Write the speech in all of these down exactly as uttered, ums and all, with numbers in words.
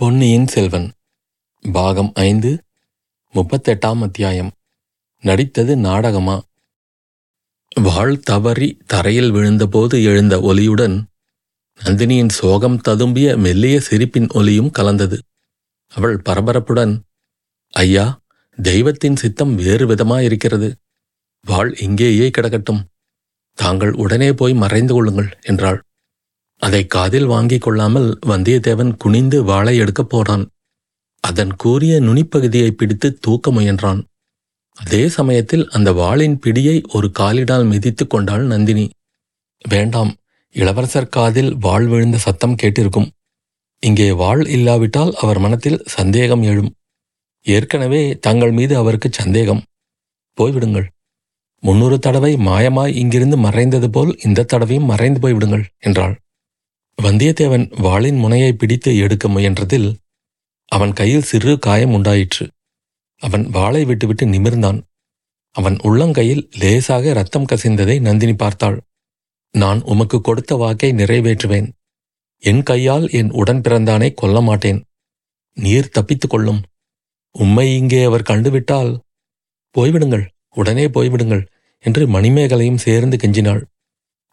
பொன்னியின் செல்வன் பாகம் ஐந்து முப்பத்தெட்டாம் அத்தியாயம். நடித்தது நாடகமா? வாழ் தவறி தரையில் விழுந்தபோது எழுந்த ஒலியுடன் நந்தினியின் சோகம் ததும்பிய மெல்லிய சிரிப்பின் ஒலியும் கலந்தது. அவள் பரபரப்புடன், ஐயா, தெய்வத்தின் சித்தம் வேறு விதமாயிருக்கிறது. வாழ் இங்கேயே கிடக்கட்டும், தாங்கள் உடனே போய் மறைந்து கொள்ளுங்கள் என்றாள். அதை காதில் வாங்கிக் கொள்ளாமல் வந்தியத்தேவன் குனிந்து வாளை எடுக்கப் போனான். அதன் கூரிய நுனிப்பகுதியை பிடித்து தூக்க முயன்றான். அதே சமயத்தில் அந்த வாளின் பிடியை ஒரு காலிடால் மிதித்து கொண்டாள் நந்தினி. வேண்டாம், இளவரசர் காதில் வாள் விழுந்த சத்தம் கேட்டிருக்கும். இங்கே வாள் இல்லாவிட்டால் அவர் மனத்தில் சந்தேகம் எழும். ஏற்கனவே தங்கள் மீது அவருக்கு சந்தேகம். போய்விடுங்கள். முன்னொரு தடவை மாயமாய் இங்கிருந்து மறைந்தது போல் இந்த தடவையும் மறைந்து போய்விடுங்கள் என்றாள். வந்தியத்தேவன் வாளின் முனையை பிடித்து எடுக்க முயன்றதில் அவன் கையில் சிறு காயம் உண்டாயிற்று. அவன் வாளை விட்டுவிட்டு நிமிர்ந்தான். அவன் உள்ளங்கையில் லேசாக இரத்தம் கசிந்ததை நந்தினி பார்த்தாள். நான் உமக்கு கொடுத்த வாக்கை நிறைவேற்றுவேன். என் கையால் என் உடன் பிறந்தானை கொல்ல மாட்டேன். நீர் தப்பித்து கொள்ளும். உம்மை இங்கே அவர் கண்டுவிட்டால் போய்விடுங்கள், உடனே போய்விடுங்கள் என்று மணிமேகலையும் சேர்ந்து கெஞ்சினாள்.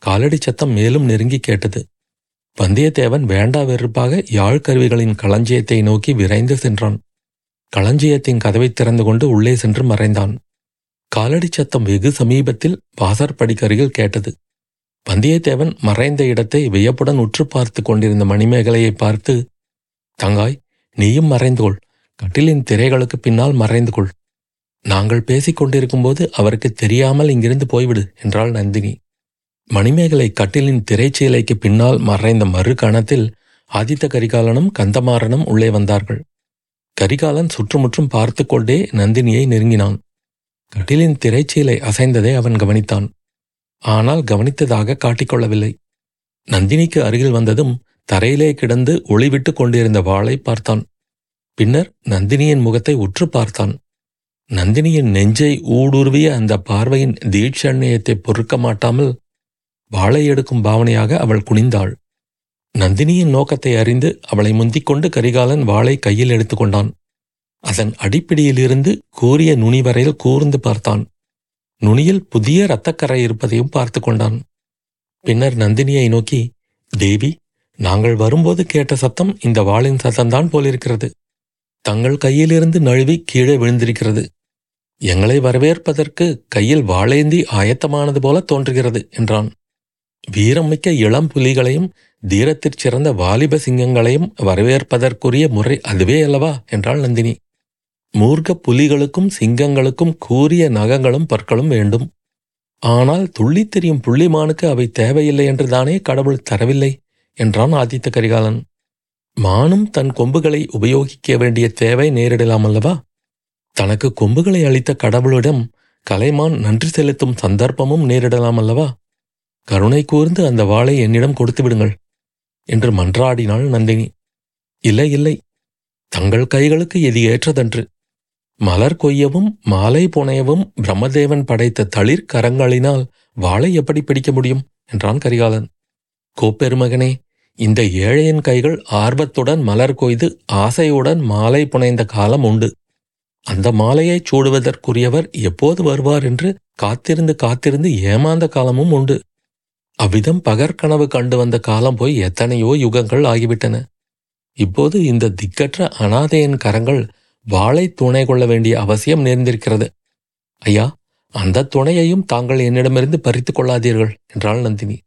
காலடி சத்தம் மேலும் நெருங்கி கேட்டது. வந்தியத்தேவன் வேண்டா வெறுப்பாக யாழ்கருவிகளின் களஞ்சியத்தை நோக்கி விரைந்து சென்றான். களஞ்சியத்தின் கதவை திறந்து கொண்டு உள்ளே சென்று மறைந்தான். காலடி சத்தம் வெகு சமீபத்தில் வாசற்படிக்கருகில் கேட்டது. வந்தியத்தேவன் மறைந்த இடத்தை வியப்புடன் உற்று பார்த்து கொண்டிருந்த மணிமேகலையை பார்த்து, தங்காய், நீயும் மறைந்து கொள். கட்டிலின் திரைகளுக்கு பின்னால் மறைந்து கொள். நாங்கள் பேசிக் கொண்டிருக்கும்போது அவருக்கு தெரியாமல் இங்கிருந்து போய்விடு என்றாள் நந்தினி. மணிமேகலை கட்டிலின் திரைச்சீலைக்கு பின்னால் மறைந்த மறு கணத்தில் ஆதித்த கரிகாலனும் கந்தமாறனும் உள்ளே வந்தார்கள். கரிகாலன் சுற்றுமுற்றும் பார்த்து கொண்டே நந்தினியை நெருங்கினான். கட்டிலின் திரைச்சீலை அசைந்ததை அவன் கவனித்தான். ஆனால் கவனித்ததாக காட்டிக்கொள்ளவில்லை. நந்தினிக்கு அருகில் வந்ததும் தரையிலே கிடந்து ஒளிவிட்டு கொண்டிருந்த வாளை பார்த்தான். பின்னர் நந்தினியின் முகத்தை உற்று பார்த்தான். நந்தினியின் நெஞ்சை ஊடுருவிய அந்த பார்வையின் தீட்சண்யத்தை பொறுக்க மாட்டாமல் வாளை எடுக்கும் பாவனையாக அவள் குனிந்தாள். நந்தினியின் நோக்கத்தை அறிந்து அவளை முந்திக்கொண்டு கரிகாலன் வாளை கையில் எடுத்துக்கொண்டான். அதன் அடிப்பிடியிலிருந்து கூரிய நுனி வரையில் கூர்ந்து பார்த்தான். நுனியில் புதிய இரத்தக்கரை இருப்பதையும் பார்த்து கொண்டான். பின்னர் நந்தினியை நோக்கி, தேவி, நாங்கள் வரும்போது கேட்ட சத்தம் இந்த வாளின் சத்தம்தான் போலிருக்கிறது. தங்கள் கையிலிருந்து நழுவி கீழே விழுந்திருக்கிறது. எங்களை வரவேற்பதற்கு கையில் வாளேந்தி ஆயத்தமானது போல தோன்றுகிறது என்றான். வீரமிக்க இளம் புலிகளையும் தீரத்திற் சிறந்த வாலிப சிங்கங்களையும் வரவேற்பதற்குரிய முறை அதுவே அல்லவா என்றாள் நந்தினி. மூர்க்க புலிகளுக்கும் சிங்கங்களுக்கும் கூரிய நகங்களும் பற்களும் வேண்டும். ஆனால் துள்ளித் திரியும் புள்ளிமானுக்கு அவை தேவையில்லை என்றுதானே கடவுள் தரவில்லை என்றான் ஆதித்த கரிகாலன். மானும் தன் கொம்புகளை உபயோகிக்க வேண்டிய தேவை நேரிடலாமல்லவா? தனக்கு கொம்புகளை அளித்த கடவுளிடம் கலைமான் நன்றி செலுத்தும் சந்தர்ப்பமும் நேரிடலாமல்லவா? கருணை கூர்ந்து அந்த வாளை என்னிடம் கொடுத்து விடுங்கள் என்று மன்றாடினாள் நந்தினி. இல்லை இல்லை, தங்கள் கைகளுக்கு இது ஏற்றதன்று. மலர் கொய்யவும் மாலை புனையவும் பிரம்மதேவன் படைத்த தளிர் கரங்களினால் வாளை எப்படி பிடிக்க முடியும் என்றான் கரிகாலன். கோப்பெருமகனே, இந்த ஏழையின் கைகள் ஆர்வத்துடன் மலர் கொய்து ஆசையுடன் மாலை புனைந்த காலம் உண்டு. அந்த மாலையை சூடுவதற்குரியவர் எப்போது வருவார் என்று காத்திருந்து காத்திருந்து ஏமாந்த காலமும் உண்டு. அவ்விதம் பகற்கனவு கண்டு வந்த காலம் போய் எத்தனையோ யுகங்கள் ஆகிவிட்டன. இப்போது இந்த திக்கற்ற அனாதையின் கரங்கள் வாளை துணை கொள்ள வேண்டிய அவசியம் நேர்ந்திருக்கிறது. ஐயா, அந்த துணையையும் தாங்கள் என்னிடமிருந்து பறித்து கொள்ளாதீர்கள் என்றாள் நந்தினி.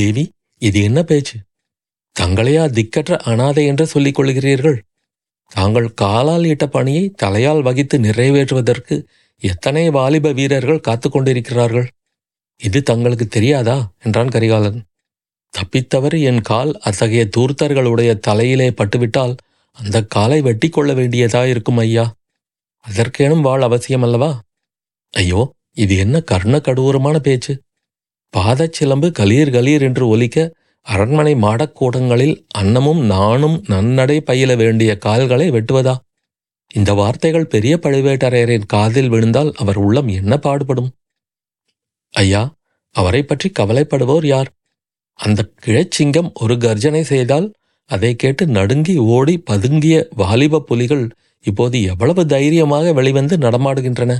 தேவி, இது என்ன பேச்சு? தங்களையா திக்கற்ற அனாதை என்று சொல்லிக் கொள்கிறீர்கள்? தாங்கள் காலால் ஈட்ட பணியை தலையால் வகித்து நிறைவேற்றுவதற்கு எத்தனை வாலிப வீரர்கள் காத்து கொண்டிருக்கிறார்கள். இது தங்களுக்கு தெரியாதா என்றான் கரிகாலன். தப்பித்தவர் என் கால் அத்தகைய தூர்த்தர்களுடைய தலையிலே பட்டுவிட்டால் அந்த காலை வெட்டி கொள்ள வேண்டியதாயிருக்கும் ஐயா. அதற்கேனும் வாள் அவசியம் அல்லவா? ஐயோ, இது என்ன கர்ண கடூரமான பேச்சு! பாதச்சிலம்பு கலீர் கலீர் என்று ஒலிக்க அரண்மனை மாடக்கூடங்களில் அன்னமும் நானும் நன்னடை பயில வேண்டிய கால்களை வெட்டுவதா? இந்த வார்த்தைகள் பெரிய பழுவேட்டரையரின் காதில் விழுந்தால் அவர் உள்ளம் என்ன பாடுபடும்? ஐயா, அவரை பற்றி கவலைப்படுவோர் யார்? அந்த கிழச்சிங்கம் ஒரு கர்ஜனை செய்தால் அதை கேட்டு நடுங்கி ஓடி பதுங்கிய வாலிப புலிகள் இப்போது எவ்வளவு தைரியமாக வெளிவந்து நடமாடுகின்றன.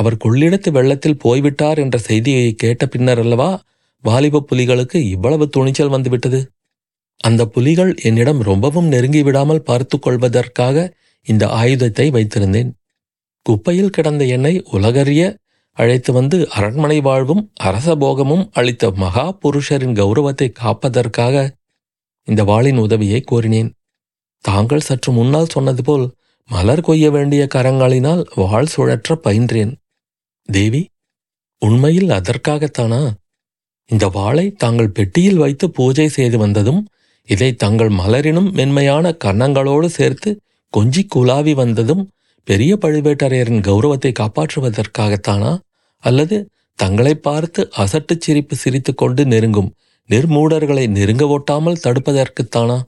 அவர் கொள்ளிடத்து வெள்ளத்தில் போய்விட்டார் என்ற செய்தியை கேட்ட பின்னரல்லவா வாலிப புலிகளுக்கு இவ்வளவு துணிச்சல் வந்துவிட்டது. அந்த புலிகள் என்னிடம் ரொம்பவும் நெருங்கிவிடாமல் பார்த்து கொள்வதற்காக இந்த ஆயுதத்தை வைத்திருந்தேன். குப்பையில் கிடந்த என்னை உலகறிய அழைத்து வந்து அரண்மனை வாழ்வும் அரசபோகமும் அளித்த மகா புருஷரின் கௌரவத்தை காப்பதற்காக இந்த வாளின் உதவியை கோரினேன். தாங்கள் சற்று முன்னால் சொன்னது போல் மலர் கொய்ய வேண்டிய கரங்களினால் வாழ் சுழற்ற பயின்றேன். தேவி, உண்மையில் அதற்காகத்தானா? இந்த வாளை தாங்கள் பெட்டியில் வைத்து பூஜை செய்து வந்ததும், இதை தங்கள் மலரினும் மென்மையான கன்னங்களோடு சேர்த்து கொஞ்சி குலாவி வந்ததும் பெரிய பழுவேட்டரையரின் கௌரவத்தை காப்பாற்றுவதற்காகத்தானா? அல்லது தங்களை பார்த்து அசட்டுச் சிரிப்பு சிரித்து கொண்டு நெருங்கும் நிர்மூடர்களை நெருங்க ஓட்டாமல் தடுப்பதற்குத்தானா?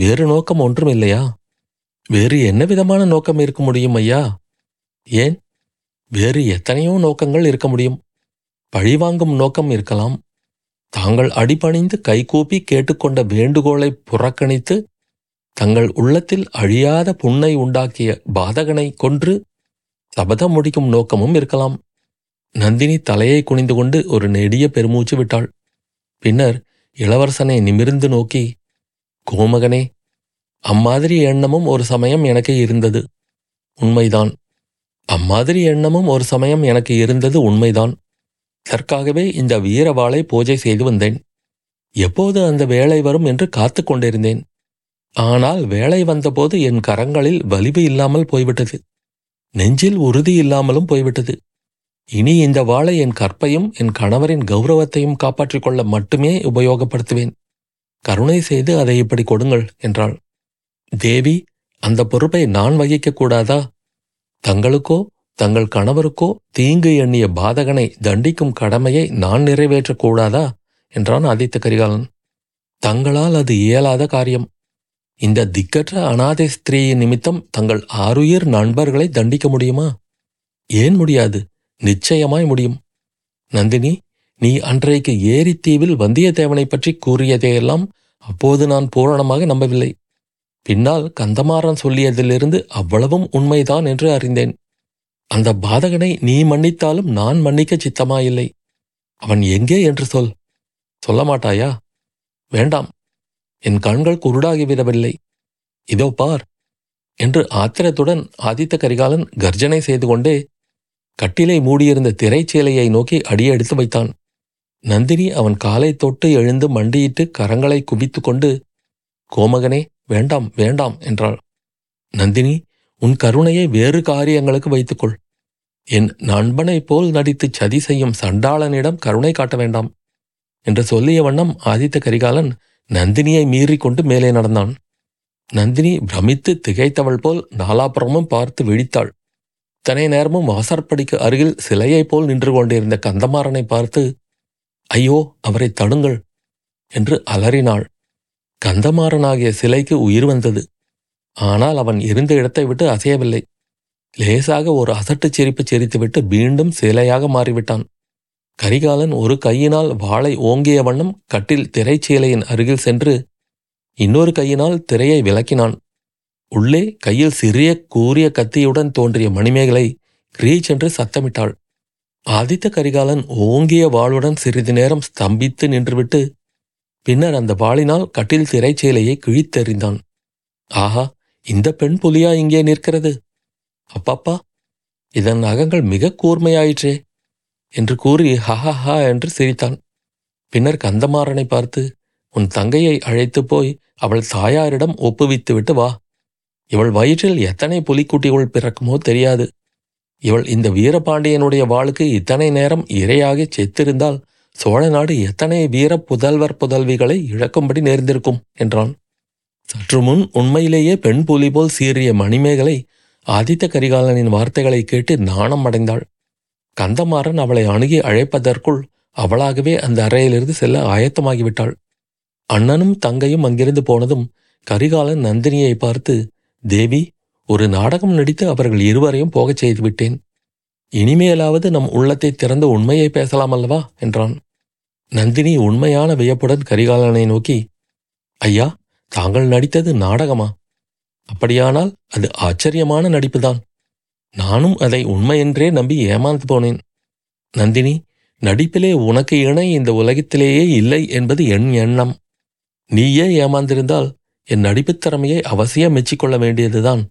வேறு நோக்கம் ஒன்றும் இல்லையா? வேறு என்ன விதமான நோக்கம் இருக்க முடியும் ஐயா? ஏன், வேறு எத்தனையோ நோக்கங்கள் இருக்க முடியும். பழிவாங்கும் நோக்கம் இருக்கலாம். தாங்கள் அடிபணிந்து கைகூப்பி கேட்டுக்கொண்ட வேண்டுகோளை புறக்கணித்து தங்கள் உள்ளத்தில் அழியாத புண்ணை உண்டாக்கிய பாதகனை கொன்று சபதம் முடிக்கும் நோக்கமும் இருக்கலாம். நந்தினி தலையை குனிந்து கொண்டு ஒரு நெடிய பெருமூச்சு விட்டாள். பின்னர் இளவரசனை நிமிர்ந்து நோக்கி, கோமகனே, அம்மாதிரி எண்ணமும் ஒரு சமயம் எனக்கு இருந்தது உண்மைதான். அம்மாதிரி எண்ணமும் ஒரு சமயம் எனக்கு இருந்தது உண்மைதான். அதற்காகவே இந்த வீரவாளை பூஜை செய்து வந்தேன். எப்போது அந்த வேளை வரும் என்று காத்து கொண்டிருந்தேன். ஆனால் வேளை வந்தபோது என் கரங்களில் வலிவு இல்லாமல் போய்விட்டது. நெஞ்சில் உறுதி இல்லாமலும் போய்விட்டது. இனி இந்த வாளை என் கற்பையும் என் கணவரின் கௌரவத்தையும் காப்பாற்றிக் கொள்ள மட்டுமே உபயோகப்படுத்துவேன். கருணை செய்து அதை இப்படி கொடுங்கள் என்றாள். தேவி, அந்த பொறுப்பை நான் வகிக்கக்கூடாதா? தங்களுக்கோ தங்கள் கணவருக்கோ தீங்கு எண்ணிய பாதகனை தண்டிக்கும் கடமையை நான் நிறைவேற்றக்கூடாதா என்றான் ஆதித்த கரிகாலன். தங்களால் அது இயலாத காரியம். இந்த திக்கற்ற அநாதை ஸ்திரீயின் நிமித்தம் தங்கள் ஆறுயிர் நண்பர்களை தண்டிக்க முடியுமா? ஏன் முடியாது? நிச்சயமாய் முடியும். நந்தினி, நீ அன்றைக்கு ஏரித்தீவில் வந்தியத்தேவனை பற்றி கூறியதையெல்லாம் அப்போது நான் பூரணமாக நம்பவில்லை. பின்னால் கந்தமாறன் சொல்லியதிலிருந்து அவ்வளவும் உண்மைதான் என்று அறிந்தேன். அந்த பாதகனை நீ மன்னித்தாலும் நான் மன்னிக்க சித்தமாயில்லை. அவன் எங்கே என்று சொல். சொல்ல மாட்டாயா? வேண்டாம், என் கண்கள் குருடாகிவிடவில்லை. இதோ பார் என்று ஆத்திரத்துடன் ஆதித்த கரிகாலன் கர்ஜனை செய்து கொண்டே கட்டிலை மூடியிருந்த திரைச்சேலையை நோக்கி அடியெடுத்து வைத்தான். நந்தினி அவன் காலை தொட்டு எழுந்து மண்டியிட்டு கரங்களை குவித்து கொண்டு, கோமகனே, வேண்டாம் வேண்டாம் என்றாள். நந்தினி, உன் கருணையை வேறு காரியங்களுக்கு வைத்துக்கொள். என் நண்பனைப் போல் நடித்து சதி செய்யும் சண்டாளனிடம் கருணை காட்ட வேண்டாம் என்று சொல்லிய வண்ணம் ஆதித்த கரிகாலன் நந்தினியை மீறி கொண்டு மேலே நடந்தான். நந்தினி பிரமித்து திகைத்தவள் போல் நாலாபுறமும் பார்த்து விழித்தாள். தனே நேரமும் வாசற்படிக்கு அருகில் சிலையைப் போல் நின்று கொண்டிருந்த கந்தமாறனை பார்த்து, ஐயோ, அவரை தடுங்கள் என்று அலறினாள். கந்தமாறனாகிய சிலைக்கு உயிர் வந்தது. ஆனால் அவன் இருந்த இடத்தை விட்டு அசையவில்லை. லேசாக ஒரு அசட்டுச் சிரிப்பு சிரித்துவிட்டு மீண்டும் சிலையாக மாறிவிட்டான். கரிகாலன் ஒரு கையினால் வாளை ஓங்கிய வண்ணம் கட்டில் திரைச்சீலையின் அருகில் சென்று இன்னொரு கையினால் திரையை விலக்கினான். உள்ளே கையில் சிறிய கூரிய கத்தியுடன் தோன்றிய மணிமேகலை கிரீச் என்று சத்தமிட்டாள். ஆதித்த கரிகாலன் ஓங்கிய வாளுடன் சிறிது நேரம் ஸ்தம்பித்து நின்றுவிட்டு பின்னர் அந்த வாளினால் கட்டில் திரைச்சீலையை கிழித்தெறிந்தான். ஆஹா, இந்த பெண் புலியா இங்கே நிற்கிறது? அப்பாப்பா, இதன் நகங்கள் மிக கூர்மையாயிற்றே என்று கூறி ஹஹஹா என்று சிரித்தான். பின்னர் கந்தமாறனை பார்த்து, உன் தங்கையை அழைத்து போய் அவள் தாயாரிடம் ஒப்புவித்து விட்டு வா. இவள் வயிற்றில் எத்தனை புலிக்குட்டிகள் பிறக்குமோ தெரியாது. இவள் இந்த வீரபாண்டியனுடைய வாளுக்கு இத்தனை நேரம் இரையாகி செத்திருந்தால் சோழ நாடு எத்தனை வீர புதல்வர் புதல்விகளை இழக்கும்படி நேர்ந்திருக்கும் என்றான். சற்று முன் உண்மையிலேயே பெண் புலி போல் சீறிய மணிமேகலை ஆதித்த கரிகாலனின் வார்த்தைகளை கேட்டு நாணம் அடைந்தாள். கந்தமாறன் அவளை அணுகி அழைப்பதற்குள் அவளாகவே அந்த அறையிலிருந்து செல்ல ஆயத்தமாகிவிட்டாள். அண்ணனும் தங்கையும் அங்கிருந்து போனதும் கரிகாலன் நந்தினியை பார்த்து, தேவி, ஒரு நாடகம் நடித்து அவர்கள் இருவரையும் போகச் செய்துவிட்டேன். இனிமேலாவது நம் உள்ளத்தை திறந்து உண்மையை பேசலாமல்லவா என்றான். நந்தினி உண்மையான வியப்புடன் கரிகாலனை நோக்கி, ஐயா, தாங்கள் நடித்தது நாடகமா? அப்படியானால் அது ஆச்சரியமான நடிப்புதான். நானும் அதை உண்மையென்றே நம்பி ஏமாந்து போனேன். நந்தினி, நடிப்பிலே உனக்கு இணை இந்த உலகத்திலேயே இல்லை என்பது என் எண்ணம். நீயே ஏமாந்திருந்தால் என் நடிப்புத் திறமையை அவசியம் மெச்சிக்கொள்ள வேண்டியதுதான்.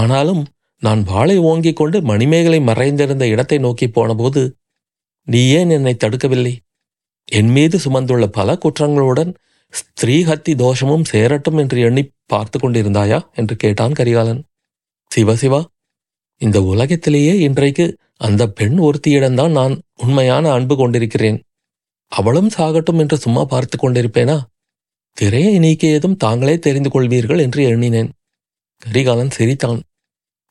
ஆனாலும் நான் வாளை ஓங்கிக் கொண்டு மணிமேகலை மறைந்திருந்த இடத்தை நோக்கி போனபோது நீ ஏன் என்னை தடுக்கவில்லை? என் மீது சுமந்துள்ள பல குற்றங்களுடன் ஸ்திரீஹத்தி தோஷமும் சேரட்டும் என்று எண்ணி பார்த்து கொண்டிருந்தாயா என்று கேட்டான் கரிகாலன். சிவசிவா, இந்த உலகத்திலேயே இன்றைக்கு அந்த பெண் ஒருத்தியிடம்தான் நான் உண்மையான அன்பு கொண்டிருக்கிறேன். அவளும் சாகட்டும் என்று சும்மா பார்த்து கொண்டிருப்பேனா? திரையை நீக்கியதும் தாங்களே தெரிந்து கொள்வீர்கள் என்று எண்ணினேன். கரிகாலன் சிரித்தான்.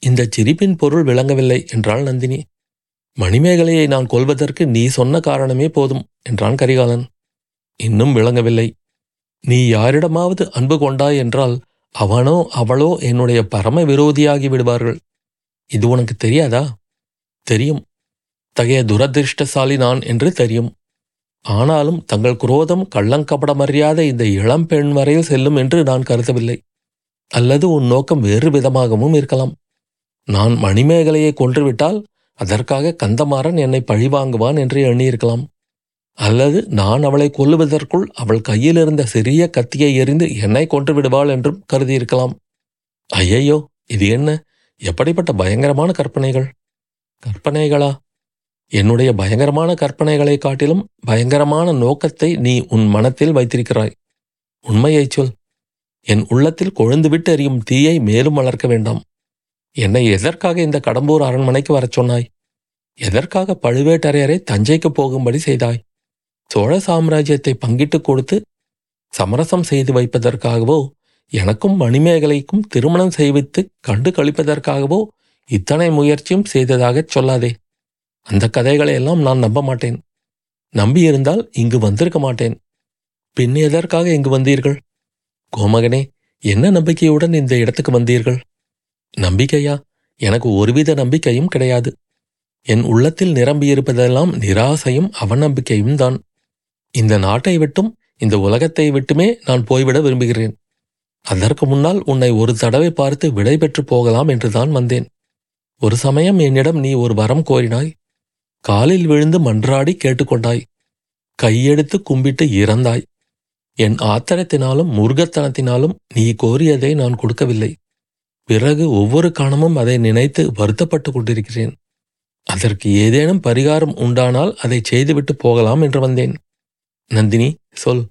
இந்த சிரிப்பின் பொருள் விளங்கவில்லை என்றாள் நந்தினி. மணிமேகலையை நான் கொல்வதற்கு நீ சொன்ன காரணமே போதும் என்றான் கரிகாலன். இன்னும் விளங்கவில்லை. நீ யாரிடமாவது அன்பு கொண்டாய் என்றால் அவனோ அவளோ என்னுடைய பரம விரோதியாகி விடுவார்கள். இது உனக்கு தெரியாதா? தெரியும். தகைய துரதிருஷ்டசாலி நான் என்று தெரியும். ஆனாலும் தங்கள் குரோதம் கள்ளங்கபடமறியாத இந்த இளம் பெண் வரையில் செல்லும் என்று நான் கருதவில்லை. அல்லது உன் நோக்கம் வேறு விதமாகவும் இருக்கலாம். நான் மணிமேகலையை கொன்றுவிட்டால் அதற்காக கந்தமாறன் என்னை பழிவாங்குவான் என்று எண்ணியிருக்கலாம். அல்லது நான் அவளை கொல்லுவதற்குள் அவள் கையில் இருந்த சிறிய கத்தியை எறிந்து என்னை கொன்று விடுவாள் என்றும் கருதியிருக்கலாம். ஐயையோ, இது என்ன எப்படிப்பட்ட பயங்கரமான கற்பனைகள்! கற்பனைகளா? என்னுடைய பயங்கரமான கற்பனைகளை காட்டிலும் பயங்கரமான நோக்கத்தை நீ உன் மனத்தில் வைத்திருக்கிறாய். உண்மையை சொல். என் உள்ளத்தில் கொழுந்துவிட்டு எறியும் தீயை மேலும் வளர்க்க வேண்டாம். என்னை எதற்காக இந்த கடம்பூர் அரண்மனைக்கு வரச் சொன்னாய்? எதற்காக பழுவேட்டரையரை தஞ்சைக்கு போகும்படி செய்தாய்? சோழ சாம்ராஜ்யத்தை பங்கிட்டு கொடுத்து சமரசம் செய்து வைப்பதற்காகவோ எனக்கும் மணிமேகலைக்கும் திருமணம் செய்வித்து கண்டு கழிப்பதற்காகவோ இத்தனை முயற்சியும் செய்ததாகச் சொல்லாதே. அந்த கதைகளையெல்லாம் நான் நம்ப மாட்டேன். நம்பியிருந்தால் இங்கு வந்திருக்க மாட்டேன். பின் எதற்காக இங்கு வந்தீர்கள்? கோமகனே, என்ன நம்பிக்கையுடன் இந்த இடத்துக்கு வந்தீர்கள்? நம்பிக்கையா? எனக்கு ஒருவித நம்பிக்கையும் கிடையாது. என் உள்ளத்தில் நிரம்பியிருப்பதெல்லாம் நிராசையும் அவநம்பிக்கையும் தான். இந்த நாட்டை விட்டும் இந்த உலகத்தை விட்டுமே நான் போய்விட விரும்புகிறேன். அதற்கு முன்னால் உன்னை ஒரு தடவை பார்த்து விடை பெற்று போகலாம் என்றுதான் வந்தேன். ஒரு சமயம் என்னிடம் நீ ஒரு வரம் கோரினாய். காலில் விழுந்து மன்றாடி கேட்டுக்கொண்டாய். கையெடுத்து கும்பிட்டு இறந்தாய். என் ஆத்திரத்தினாலும் முருகத்தனத்தினாலும் நீ கோரியதை நான் கொடுக்கவில்லை. பிறகு ஒவ்வொரு கணமும் அதை நினைத்து வருத்தப்பட்டு கொண்டிருக்கிறேன். அதற்கு ஏதேனும் பரிகாரம் உண்டானால் அதை செய்துவிட்டு போகலாம் என்று வந்தேன். நந்தினி, சொல்.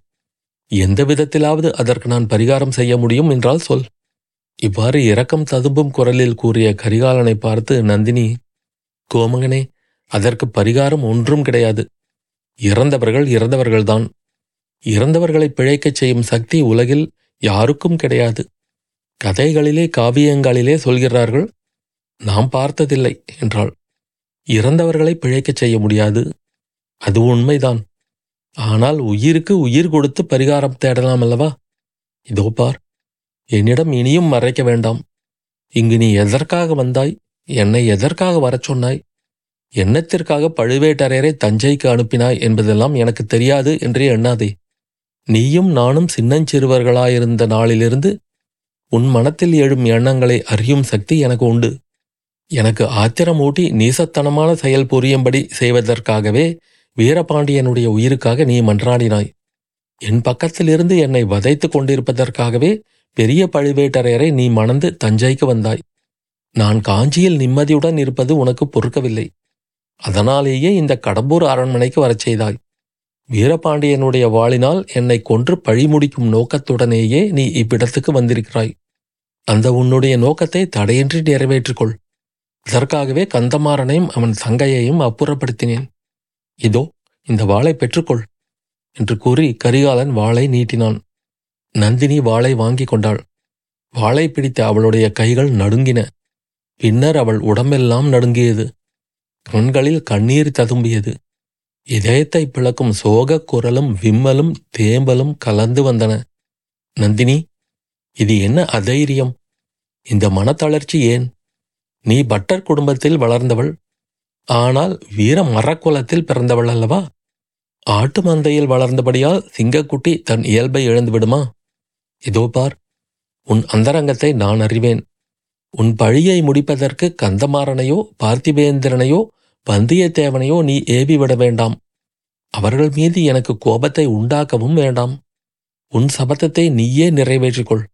எந்த விதத்திலாவது அதற்கு நான் பரிகாரம் செய்ய முடியும் என்றால் சொல். இவ்வாறு இரக்கம் ததும்பும் குரலில் கூறிய கரிகாலனை பார்த்து நந்தினி, கோமகனே, அதற்கு பரிகாரம் ஒன்றும் கிடையாது. இறந்தவர்கள் இறந்தவர்கள்தான். இறந்தவர்களை பிழைக்கச் செய்யும் சக்தி உலகில் யாருக்கும் கிடையாது. கதைகளிலே காவியங்களிலே சொல்கிறார்கள், நாம் பார்த்ததில்லை என்றாள். இறந்தவர்களை பிழைக்கச் செய்ய முடியாது. அது உண்மைதான். ஆனால் உயிருக்கு உயிர் கொடுத்து பரிகாரம் தேடலாம் அல்லவா? இதோ பார், என்னிடம் இனியும் மறைக்க வேண்டாம். இங்கு நீ எதற்காக வந்தாய்? என்னை எதற்காக வரச் சொன்னாய்? எண்ணத்திற்காக பழுவேட்டரையரை தஞ்சைக்கு அனுப்பினாய் என்பதெல்லாம் எனக்கு தெரியாது என்றே எண்ணாதே. நீயும் நானும் சின்னஞ்சிறுவர்களாயிருந்த நாளிலிருந்து உன் மனத்தில் எழும் எண்ணங்களை அறியும் சக்தி எனக்கு உண்டு. எனக்கு ஆத்திரமூட்டி நீசத்தனமான செயல் புரியும்படி செய்வதற்காகவே வீரபாண்டியனுடைய உயிருக்காக நீ மன்றாடினாய். என் பக்கத்திலிருந்து என்னை வதைத்து கொண்டிருப்பதற்காகவே பெரிய பழுவேட்டரையரை நீ மணந்து தஞ்சைக்கு வந்தாய். நான் காஞ்சியில் நிம்மதியுடன் இருப்பது உனக்கு பொறுக்கவில்லை. அதனாலேயே இந்த கடம்பூர் அரண்மனைக்கு வரச் செய்தாய். வீரபாண்டியனுடைய வாளினால் என்னை கொன்று பழி முடிக்கும் நோக்கத்துடனேயே நீ இவ்விடத்துக்கு வந்திருக்கிறாய். அந்த உன்னுடைய நோக்கத்தை தடையின்றி நிறைவேற்றிக்கொள். அதற்காகவே கந்தமாறனையும் அவன் சங்கையையும் அப்புறப்படுத்தினேன். இதோ இந்த வாளை பெற்றுக்கொள் என்று கூறி கரிகாலன் வாளை நீட்டினான். நந்தினி வாளை வாங்கி கொண்டாள். வாளை பிடித்த அவளுடைய கைகள் நடுங்கின. பின்னர் அவள் உடம்பெல்லாம் நடுங்கியது. கண்களில் கண்ணீர் ததும்பியது. இதயத்தை பிளக்கும் சோக குரலும் விம்மலும் தேம்பலும் கலந்து வந்தன. நந்தினி, இது என்ன அதைரியம்? இந்த மனத்தளர்ச்சி ஏன்? நீ பட்டர் குடும்பத்தில் வளர்ந்தவள். ஆனால் வீர மரக்குலத்தில் பிறந்தவள் அல்லவா? ஆட்டு மந்தையில் வளர்ந்தபடியால் சிங்கக்குட்டி தன் இயல்பை இழந்துவிடுமா? இதோ பார், உன் அந்தரங்கத்தை நான் அறிவேன். உன் பழியை முடிப்பதற்கு கந்தமாறனையோ பார்த்திபேந்திரனையோ வந்தியத்தேவனையோ நீ ஏவிவிட வேண்டாம். அவர்கள் மீது எனக்கு கோபத்தை உண்டாக்கவும் வேண்டாம். உன் சபதத்தை நீயே நிறைவேற்றிக்கொள்.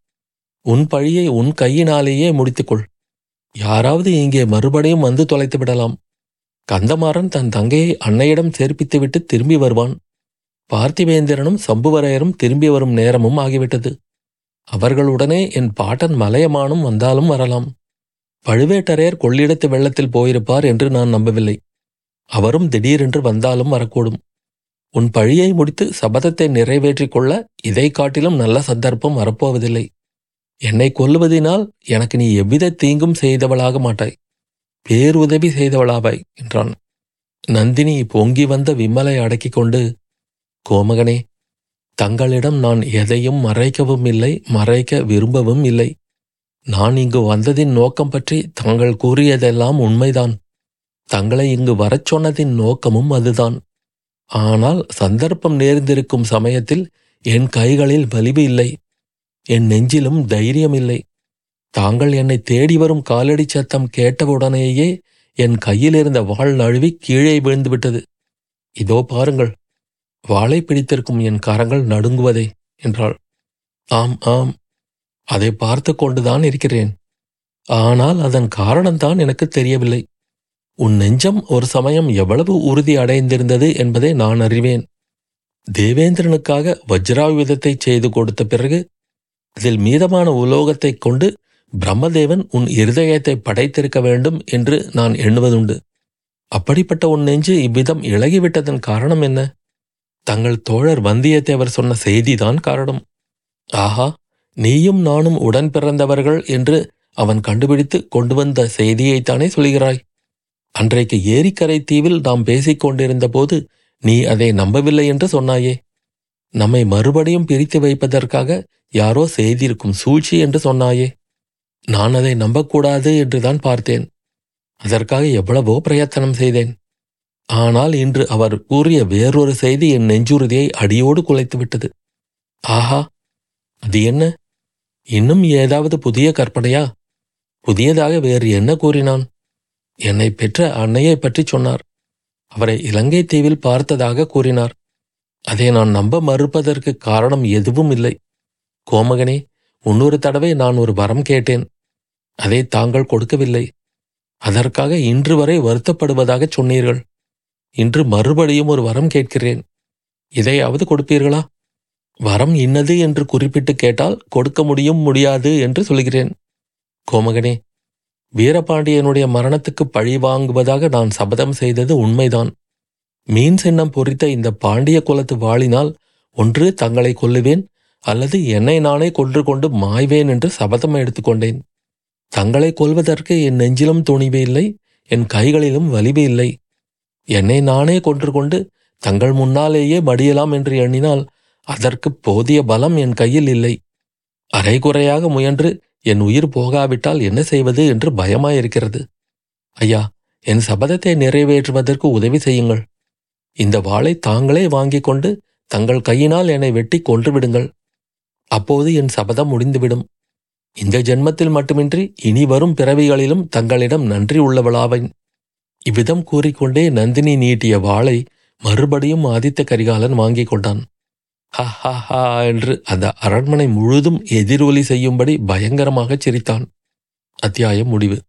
உன் பழியை உன் கையினாலேயே முடித்துக்கொள். யாராவது இங்கே மறுபடியும் வந்து தொலைத்து விடலாம். கந்தமாறன் தன் தங்கையை அன்னையிடம் சேர்ப்பித்துவிட்டு திரும்பி வருவான். பார்த்திவேந்திரனும் சம்புவரையரும் திரும்பி வரும் நேரமும் ஆகிவிட்டது. அவர்களுடனே என் பாட்டன் மலையமானும் வந்தாலும் வரலாம். பழுவேட்டரையர் கொள்ளிடத்து வெள்ளத்தில் போயிருப்பார் என்று நான் நம்பவில்லை. அவரும் திடீரென்று வந்தாலும் வரக்கூடும். உன் பழியை முடித்து சபதத்தை நிறைவேற்றிக் கொள்ள இதை காட்டிலும் நல்ல சந்தர்ப்பம் வரப்போவதில்லை. என்னை கொல்லுவதினால் எனக்கு நீ எவ்வித தீங்கும் செய்தவளாக மாட்டாய், பேருதவி செய்தவளாவாய் என்றான். நந்தினி பொங்கி வந்த விம்மலை அடக்கிக் கொண்டு, கோமகனே, தங்களிடம் நான் எதையும் மறைக்கவும் இல்லை, மறைக்க விரும்பவும் இல்லை. நான் இங்கு வந்ததின் நோக்கம் பற்றி தாங்கள் கூறியதெல்லாம் உண்மைதான். தங்களை இங்கு வரச் சொன்னதின் நோக்கமும் அதுதான். ஆனால் சந்தர்ப்பம் நேர்ந்திருக்கும் சமயத்தில் என் கைகளில் வலிவு இல்லை, என் நெஞ்சிலும் தைரியம் இல்லை. தாங்கள் என்னை தேடி வரும் காலடி சத்தம் கேட்டவுடனேயே என் கையிலிருந்த வாள் நழுவி கீழே விழுந்துவிட்டது. இதோ பாருங்கள், வாளை பிடித்திருக்கும் என் கரங்கள் நடுங்குவதே என்றாள். ஆம் ஆம், அதை பார்த்து கொண்டுதான் இருக்கிறேன். ஆனால் அதன் காரணம்தான் எனக்கு தெரியவில்லை. உன் நெஞ்சம் ஒரு சமயம் எவ்வளவு உறுதி அடைந்திருந்தது என்பதை நான் அறிவேன். தேவேந்திரனுக்காக வஜ்ராயுதத்தை செய்து கொடுத்த பிறகு அதில் மீதமான உலோகத்தை கொண்டு பிரம்மதேவன் உன் இருதயத்தை படைத்திருக்க வேண்டும் என்று நான் எண்ணுவதுண்டு. அப்படிப்பட்ட உன் நெஞ்சு இவ்விதம் இழகிவிட்டதன் காரணம் என்ன? தங்கள் தோழர் வந்தியத்தேவர் சொன்ன செய்திதான் காரணம். ஆஹா, நீயும் நானும் உடன் பிறந்தவர்கள் என்று அவன் கண்டுபிடித்து கொண்டு வந்த செய்தியைத்தானே சொல்கிறாய். அன்றைக்கு ஏரிக்கரை தீவில் நாம் பேசிக்கொண்டிருந்த போது நீ அதை நம்பவில்லை என்று சொன்னாயே. நம்மை மறுபடியும் பிரித்து வைப்பதற்காக யாரோ செய்திருக்கும் சூழ்ச்சி என்று சொன்னாயே. நான் அதை நம்பக்கூடாது என்றுதான் பார்த்தேன். அதற்காக எவ்வளவோ பிரயத்தனம் செய்தேன். ஆனால் இன்று அவர் கூறிய வேறொரு செய்தி என் நெஞ்சுறுதியை அடியோடு குலைத்துவிட்டது. ஆஹா, அது என்ன? இன்னும் ஏதாவது புதிய கற்பனையா? புதியதாக வேறு என்ன கூறினான்? என்னை பெற்ற அன்னையை பற்றி சொன்னார். அவரை இலங்கை தீவில் பார்த்ததாக கூறினார். அதை நான் நம்ப மறுப்பதற்கு காரணம் எதுவும் இல்லை. கோமகனே, முன்னொரு தடவை நான் ஒரு வரம் கேட்டேன். அதை தாங்கள் கொடுக்கவில்லை. அதற்காக இன்று வரை வருத்தப்படுவதாக சொன்னீர்கள். இன்று மறுபடியும் ஒரு வரம் கேட்கிறேன். இதையாவது கொடுப்பீர்களா? வரம் இன்னது என்று குறிப்பிட்டு கேட்டால் கொடுக்க முடியும் முடியாது என்று சொல்கிறேன். கோமகனே, வீரபாண்டியனுடைய மரணத்துக்கு பழி வாங்குவதாக நான் சபதம் செய்தது உண்மைதான். மீன் சின்னம் பொறித்த இந்த பாண்டிய குலத்து வாளினால் ஒன்று தங்களை கொல்லுவேன், அல்லது என்னை நானே கொன்று கொண்டு மாய்வேன் என்று சபதம் எடுத்துக்கொண்டேன். தங்களை கொல்வதற்கு என் நெஞ்சிலும் துணிவு இல்லை, என் கைகளிலும் வலிவு இல்லை. என்னை நானே கொன்று கொண்டு தங்கள் முன்னாலேயே மடியலாம் என்று எண்ணினால் அதற்கு போதிய பலம் என் கையில் இல்லை. அரைகுறையாக முயன்று என் உயிர் போகாவிட்டால் என்ன செய்வது என்று பயமாயிருக்கிறது. ஐயா, என் சபதத்தை நிறைவேற்றுவதற்கு உதவி செய்யுங்கள். இந்த வாளை தாங்களே வாங்கி கொண்டு தங்கள் கையினால் என்னை வெட்டி கொன்றுவிடுங்கள். அப்போது என் சபதம் முடிந்துவிடும். இந்த ஜென்மத்தில் மட்டுமின்றி இனி வரும் பிறவிகளிலும் தங்களிடம் நன்றி உள்ளவளாவேன். இவ்விதம் கூறிக்கொண்டே நந்தினி நீட்டிய வாளை மறுபடியும் ஆதித்த கரிகாலன் வாங்கி கொண்டான். ஹா ஹா ஹா என்று அந்த அரண்மனை முழுதும் எதிரொலி செய்யும்படி பயங்கரமாகச் சிரித்தான். அத்தியாயம் முடிவு.